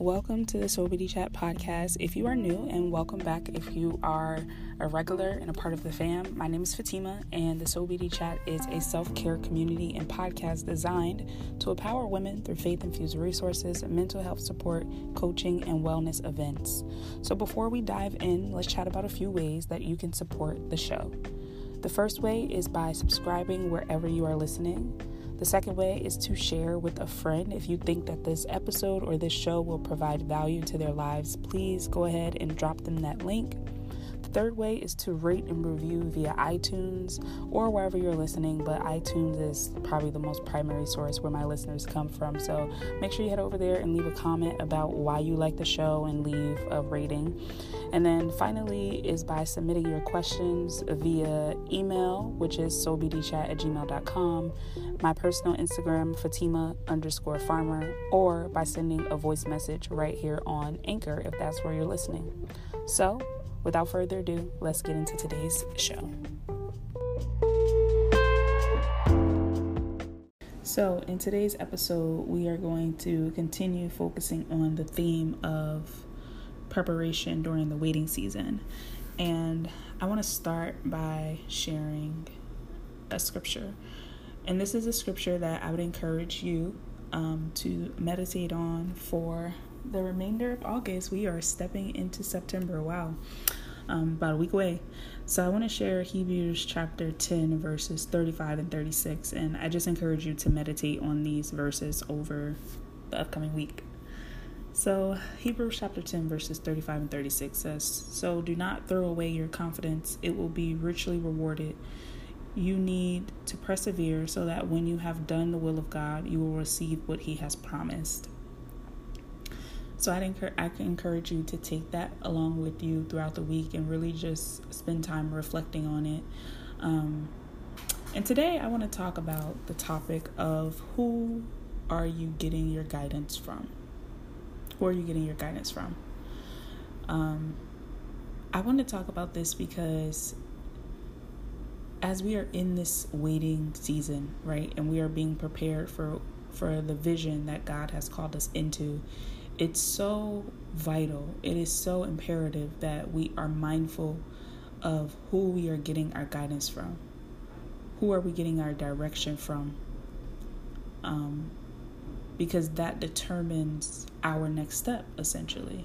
Welcome to the SoBeautyChat podcast. If you are new, and welcome back if you are a regular and a part of the fam. My name is Fatima, and the SoBeautyChat is a self-care community and podcast designed to empower women through faith-infused resources, mental health support, coaching, and wellness events. So before we dive in, let's chat about a few ways that you can support the show. The first way is by subscribing wherever you are listening. The second way is to share with a friend. If you think that this episode or this show will provide value to their lives, please go ahead and drop them that link. The third way is to rate and review via iTunes or wherever you're listening, but iTunes is probably the most primary source where my listeners come from. So make sure you head over there and leave a comment about why you like the show and leave a rating. And then finally is by submitting your questions via email, which is sobdchat@gmail.com, my personal Instagram, Fatima_farmer, or by sending a voice message right here on Anchor if that's where you're listening. So without further ado, let's get into today's show. So in today's episode, we are going to continue focusing on the theme of preparation during the waiting season. And I want to start by sharing a scripture. And this is a scripture that I would encourage you to meditate on for the remainder of August. We are stepping into September. Wow. About a week away. So I want to share Hebrews chapter 10, verses 35 and 36. And I just encourage you to meditate on these verses over the upcoming week. So Hebrews chapter 10, verses 35 and 36 says, "So do not throw away your confidence. It will be richly rewarded. You need to persevere so that when you have done the will of God, you will receive what he has promised." So I encourage you to take that along with you throughout the week and really just spend time reflecting on it. And today I want to talk about the topic of who are you getting your guidance from? Who are you getting your guidance from? I want to talk about this because as we are in this waiting season, right, and we are being prepared for the vision that God has called us into, it's so vital, it is so imperative that we are mindful of who we are getting our guidance from. Who are we getting our direction from? Because that determines our next step, essentially.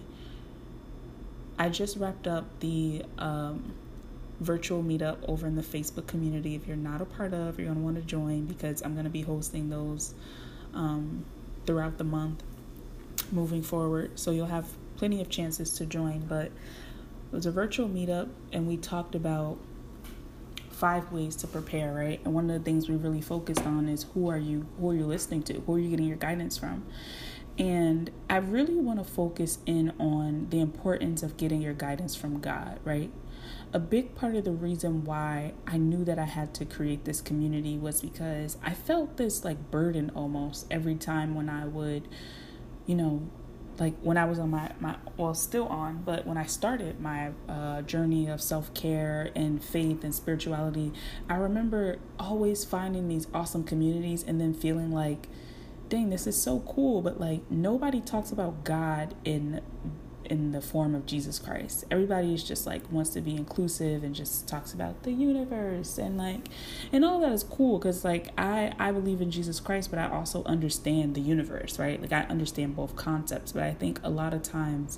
I just wrapped up the virtual meetup over in the Facebook community. If you're not a part of, you're going to want to join, because I'm going to be hosting those throughout the month moving forward, so you'll have plenty of chances to join. But it was a virtual meetup, and we talked about 5 ways to prepare, right? And one of the things we really focused on is who are you listening to? Who are you getting your guidance from? And I really want to focus in on the importance of getting your guidance from God, right? A big part of the reason why I knew that I had to create this community was because I felt this like burden almost every time when I would, you know, like when I was on when I started my journey of self-care and faith and spirituality, I remember always finding these awesome communities and then feeling like, dang, this is so cool, but like nobody talks about God in the form of Jesus Christ. Everybody's just like wants to be inclusive and just talks about the universe and all that is cool, because like I believe in Jesus Christ, but I also understand the universe, right? Like I understand both concepts, but I think a lot of times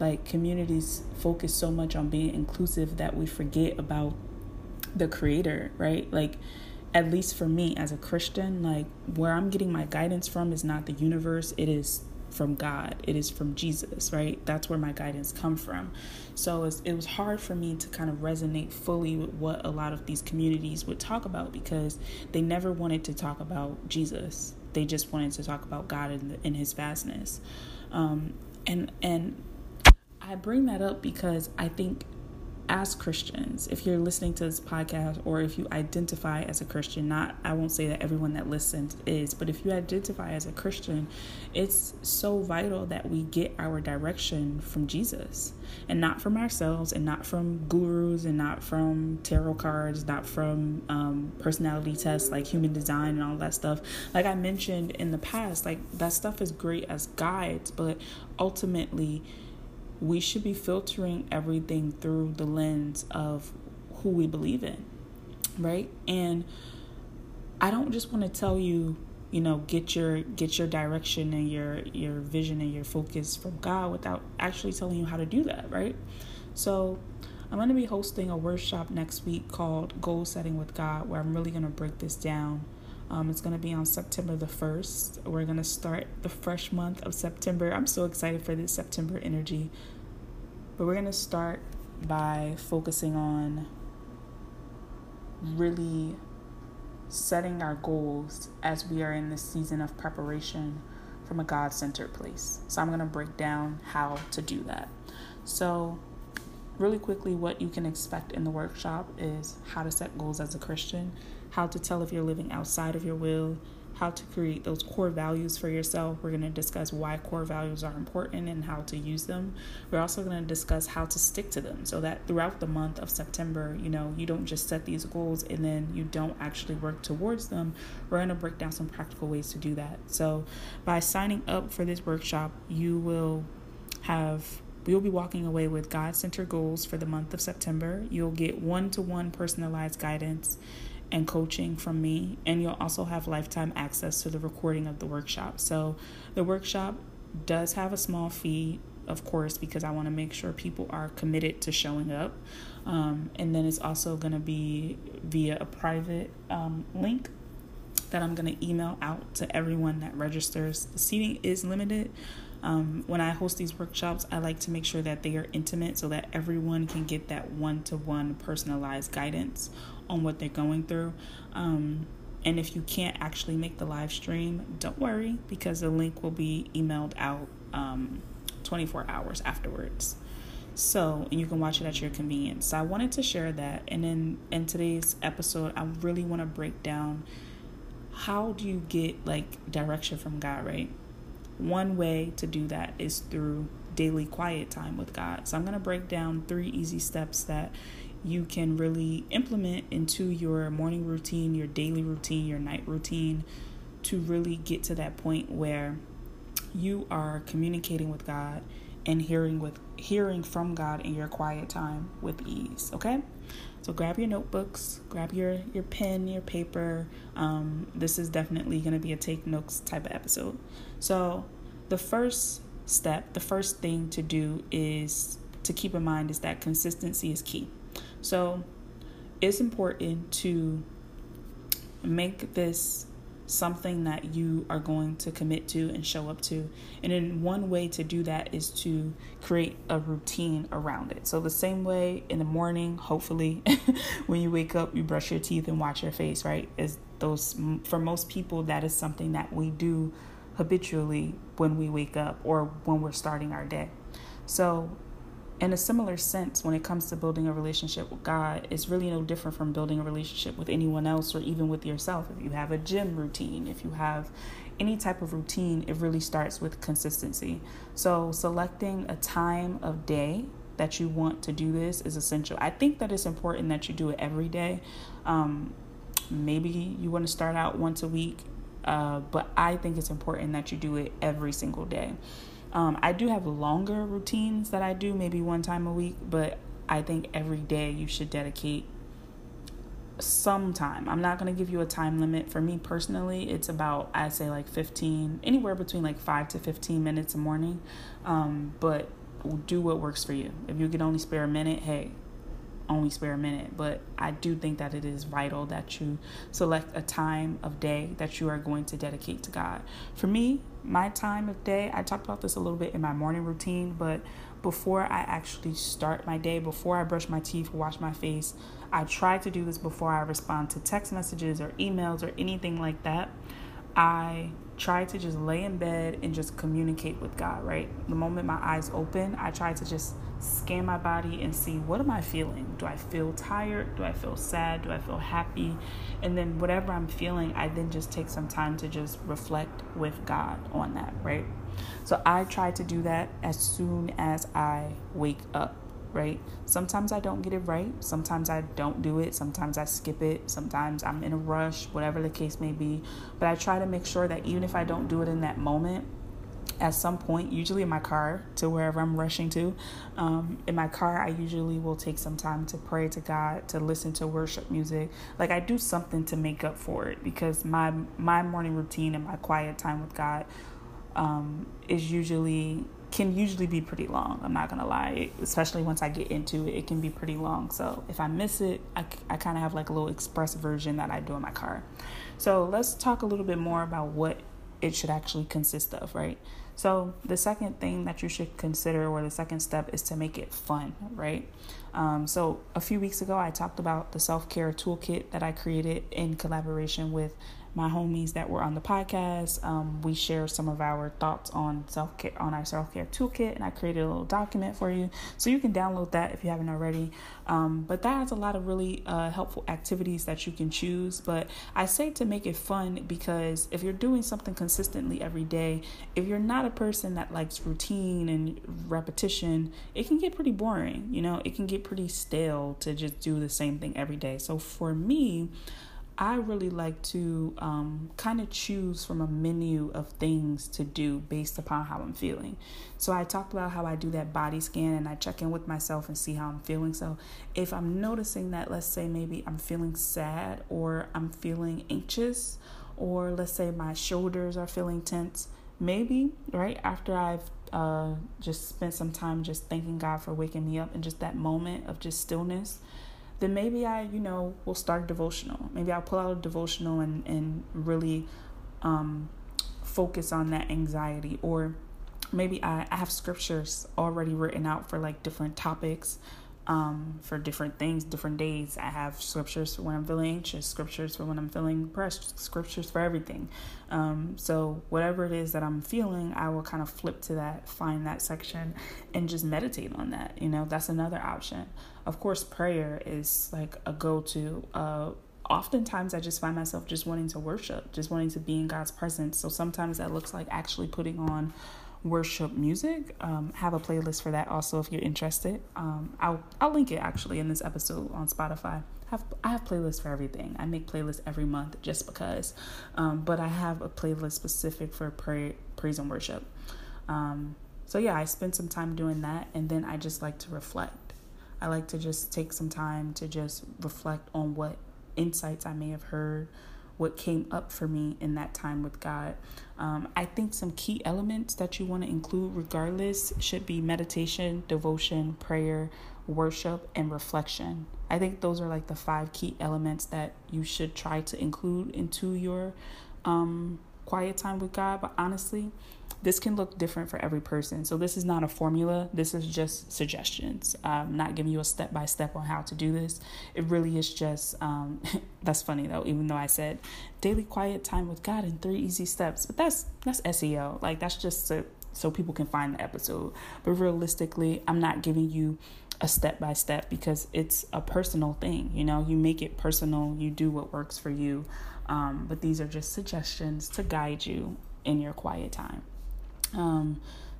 like communities focus so much on being inclusive that we forget about the creator, right? Like at least for me as a Christian, like where I'm getting my guidance from is not the universe, it is from God. It is from Jesus, right? That's where my guidance come from. So it was hard for me to kind of resonate fully with what a lot of these communities would talk about, because they never wanted to talk about Jesus. They just wanted to talk about God in his vastness. And I bring that up because I think as Christians, if you're listening to this podcast or if you identify as a Christian, I won't say that everyone that listens is, but if you identify as a Christian, it's so vital that we get our direction from Jesus and not from ourselves and not from gurus and not from tarot cards, not from personality tests like Human Design and all that stuff. Like I mentioned in the past, like that stuff is great as guides, but ultimately, we should be filtering everything through the lens of who we believe in, right? And I don't just want to tell you, you know, get your direction and your vision and your focus from God without actually telling you how to do that, right? So I'm going to be hosting a workshop next week called Goal Setting with God, where I'm really going to break this down. It's going to be on September the 1st. We're going to start the fresh month of September. I'm so excited for this September energy. But we're going to start by focusing on really setting our goals as we are in this season of preparation from a God-centered place. So I'm going to break down how to do that. So really quickly, what you can expect in the workshop is how to set goals as a Christian, how to tell if you're living outside of your will, how to create those core values for yourself. We're going to discuss why core values are important and how to use them. We're also going to discuss how to stick to them so that throughout the month of September, you know, you don't just set these goals and then you don't actually work towards them. We're going to break down some practical ways to do that. So by signing up for this workshop, we will be walking away with God-centered goals for the month of September. You'll get one-to-one personalized guidance and coaching from me, and you'll also have lifetime access to the recording of the workshop. So the workshop does have a small fee, of course, because I want to make sure people are committed to showing up. And then it's also going to be via a private link that I'm going to email out to everyone that registers. The seating is limited. When I host these workshops, I like to make sure that they are intimate so that everyone can get that one-to-one personalized guidance on what they're going through. And if you can't actually make the live stream, don't worry, because the link will be emailed out 24 hours afterwards. So, and you can watch it at your convenience. So I wanted to share that. And then in today's episode, I really want to break down how do you get like direction from God, right? One way to do that is through daily quiet time with God. So I'm going to break down 3 easy steps that you can really implement into your morning routine, your daily routine, your night routine to really get to that point where you are communicating with God and hearing from God in your quiet time with ease, okay? So grab your notebooks, grab your pen, your paper. This is definitely going to be a take notes type of episode. So the first step, the first thing to do is to keep in mind is that consistency is key. So it's important to make this something that you are going to commit to and show up to. And then one way to do that is to create a routine around it. So the same way in the morning, hopefully, when you wake up, you brush your teeth and wash your face, right? For most people, that is something that we do habitually when we wake up or when we're starting our day. So in a similar sense, when it comes to building a relationship with God, it's really no different from building a relationship with anyone else or even with yourself. If you have a gym routine, if you have any type of routine, it really starts with consistency. So selecting a time of day that you want to do this is essential. I think that it's important that you do it every day. Maybe you want to start out once a week, but I think it's important that you do it every single day. I do have longer routines that I do maybe one time a week, but I think every day you should dedicate some time. I'm not going to give you a time limit. For me personally, it's about, I say like 15, anywhere between like 5 to 15 minutes a morning. But do what works for you. If you can only spare a minute, hey, only spare a minute. But I do think that it is vital that you select a time of day that you are going to dedicate to God. For me, my time of day, I talked about this a little bit in my morning routine, but before I actually start my day, before I brush my teeth, wash my face, I try to do this before I respond to text messages or emails or anything like that. I try to just lay in bed and just communicate with God, right? The moment my eyes open, I try to just scan my body and see, what am I feeling? Do I feel tired? Do I feel sad? Do I feel happy? And then whatever I'm feeling, I then just take some time to just reflect with God on that, right? So I try to do that as soon as I wake up, right? Sometimes I don't get it right. Sometimes I don't do it. Sometimes I skip it. Sometimes I'm in a rush, whatever the case may be. But I try to make sure that even if I don't do it in that moment, at some point, usually in my car to wherever I'm rushing to, in my car, I usually will take some time to pray to God, to listen to worship music. Like, I do something to make up for it, because my morning routine and my quiet time with God can usually be pretty long. I'm not going to lie, especially once I get into it, it can be pretty long. So if I miss it, I kind of have like a little express version that I do in my car. So let's talk a little bit more about what it should actually consist of, right? So the second thing that you should consider, or the second step, is to make it fun, right? So a few weeks ago, I talked about the self-care toolkit that I created in collaboration with my homies that were on the podcast. We share some of our thoughts on self-care, on our self-care toolkit, and I created a little document for you, so you can download that if you haven't already. But that has a lot of really helpful activities that you can choose. But I say to make it fun, because if you're doing something consistently every day, if you're not a person that likes routine and repetition, it can get pretty boring. You know, it can get pretty stale to just do the same thing every day. So for me, I really like to kind of choose from a menu of things to do based upon how I'm feeling. So I talked about how I do that body scan and I check in with myself and see how I'm feeling. So if I'm noticing that, let's say maybe I'm feeling sad, or I'm feeling anxious, or let's say my shoulders are feeling tense, maybe right after I've just spent some time just thanking God for waking me up and just that moment of just stillness, then maybe I, will start devotional. Maybe I'll pull out a devotional and really focus on that anxiety. Or maybe I have scriptures already written out for like different topics, for different things, different days. I have scriptures for when I'm feeling anxious, scriptures for when I'm feeling depressed, scriptures for everything. So whatever it is that I'm feeling, I will kind of flip to that, find that section, and just meditate on that. That's another option. Of course, prayer is like a go-to. Oftentimes I just find myself just wanting to worship, just wanting to be in God's presence. So sometimes that looks like actually putting on worship music. Have a playlist for that also if you're interested. I'll link it actually in this episode on Spotify. I have playlists for everything. I make playlists every month just because. But I have a playlist specific for praise and worship. So yeah, I spend some time doing that, and then I just like to reflect. I like to just take some time to just reflect on what insights I may have heard, what came up for me in that time with God. I think some key elements that you want to include regardless should be meditation, devotion, prayer, worship, and reflection. I think those are like the 5 key elements that you should try to include into your quiet time with God. But honestly, this can look different for every person. So this is not a formula. This is just suggestions. I'm not giving you a step-by-step on how to do this. It really is just, that's funny though, even though I said daily quiet time with God in 3 easy steps, but that's SEO. Like, that's just so people can find the episode. But realistically, I'm not giving you a step-by-step because it's a personal thing. You make it personal, you do what works for you. But these are just suggestions to guide you in your quiet time.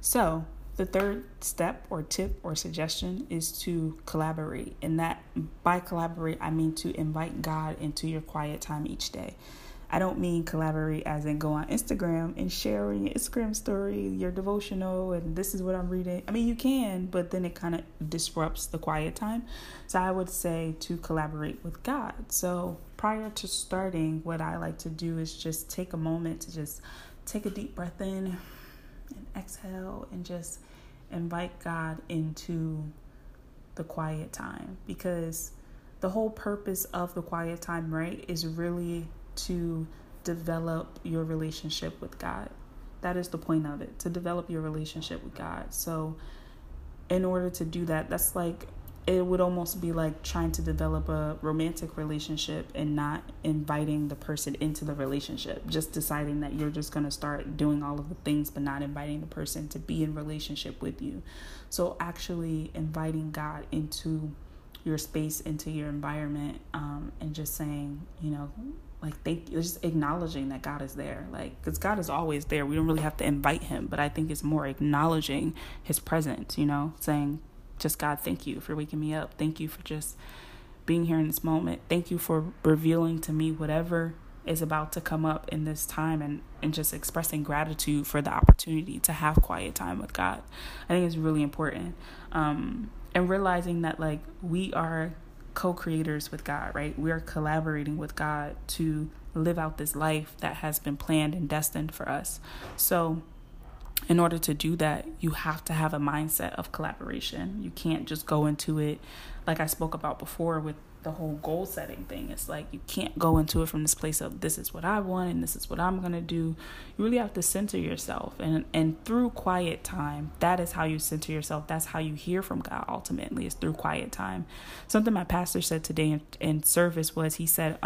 So the third step or tip or suggestion is to collaborate. And that by collaborate, I mean to invite God into your quiet time each day. I don't mean collaborate as in go on Instagram and sharing your Instagram story, your devotional, and this is what I'm reading. I mean, you can, but then it kind of disrupts the quiet time. So I would say to collaborate with God. So prior to starting, what I like to do is just take a moment to just take a deep breath in and exhale and just invite God into the quiet time, because the whole purpose of the quiet time, right, is really to develop your relationship with God. That is the point of it, to develop your relationship with God. So in order to do that, that's like it would almost be like trying to develop a romantic relationship and not inviting the person into the relationship. Just deciding that you're just going to start doing all of the things, but not inviting the person to be in relationship with you. So actually inviting God into your space, into your environment, and just saying, you know, like, thank you. Just acknowledging that God is there. Like, because God is always there. We don't really have to invite him, but I think it's more acknowledging his presence, you know, saying, just God, thank you for waking me up. Thank you for just being here in this moment. Thank you for revealing to me whatever is about to come up in this time, and just expressing gratitude for the opportunity to have quiet time with God. I think it's really important. And realizing that, like, we are co-creators with God, right? We are collaborating with God to live out this life that has been planned and destined for us. So in order to do that, you have to have a mindset of collaboration. You can't just go into it, like I spoke about before with the whole goal setting thing. It's like, you can't go into it from this place of, this is what I want and this is what I'm going to do. You really have to center yourself. And through quiet time, that is how you center yourself. That's how you hear from God ultimately, is through quiet time. Something my pastor said today in service was, he said,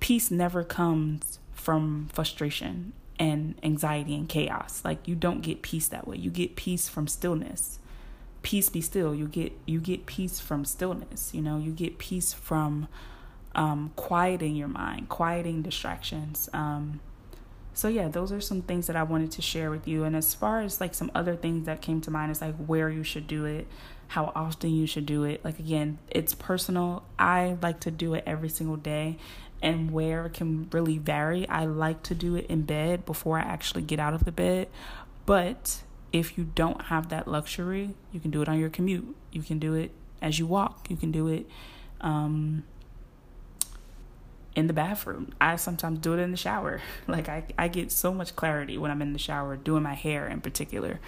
peace never comes from frustration and anxiety and chaos. Like, you don't get peace that way. You get peace from stillness. Peace be still. You get peace from stillness. You know, you get peace from quieting your mind, quieting distractions. So yeah, those are some things that I wanted to share with you. And as far as like some other things that came to mind is like where you should do it, how often you should do it. Like, again, it's personal. I like to do it every single day. And where can really vary. I like to do it in bed before I actually get out of the bed. But if you don't have that luxury, you can do it on your commute. You can do it as you walk. You can do it in the bathroom. I sometimes do it in the shower. Like, I get so much clarity when I'm in the shower, doing my hair in particular.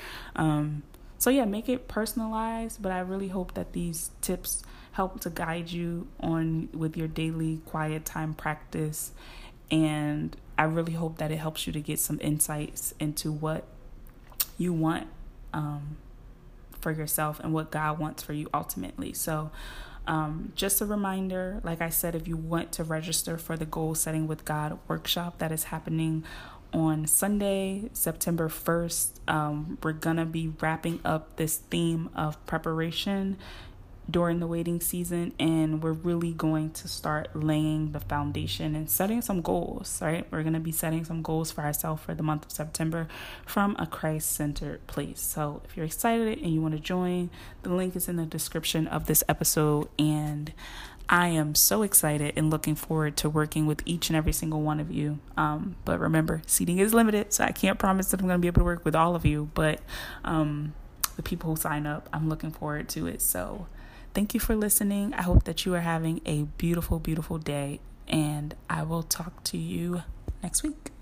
So yeah, make it personalized. But I really hope that these tips help to guide you on with your daily quiet time practice. And I really hope that it helps you to get some insights into what you want for yourself and what God wants for you ultimately. So just a reminder, like I said, if you want to register for the Goal Setting with God workshop that is happening on Sunday, September 1st, we're going to be wrapping up this theme of preparation during the waiting season, and we're really going to start laying the foundation and setting some goals, right? We're going to be setting some goals for ourselves for the month of September from a Christ-centered place. So if you're excited and you want to join, the link is in the description of this episode, and I am so excited and looking forward to working with each and every single one of you. But remember, seating is limited, so I can't promise that I'm going to be able to work with all of you, but the people who sign up, I'm looking forward to it. So thank you for listening. I hope that you are having a beautiful, beautiful day, and I will talk to you next week.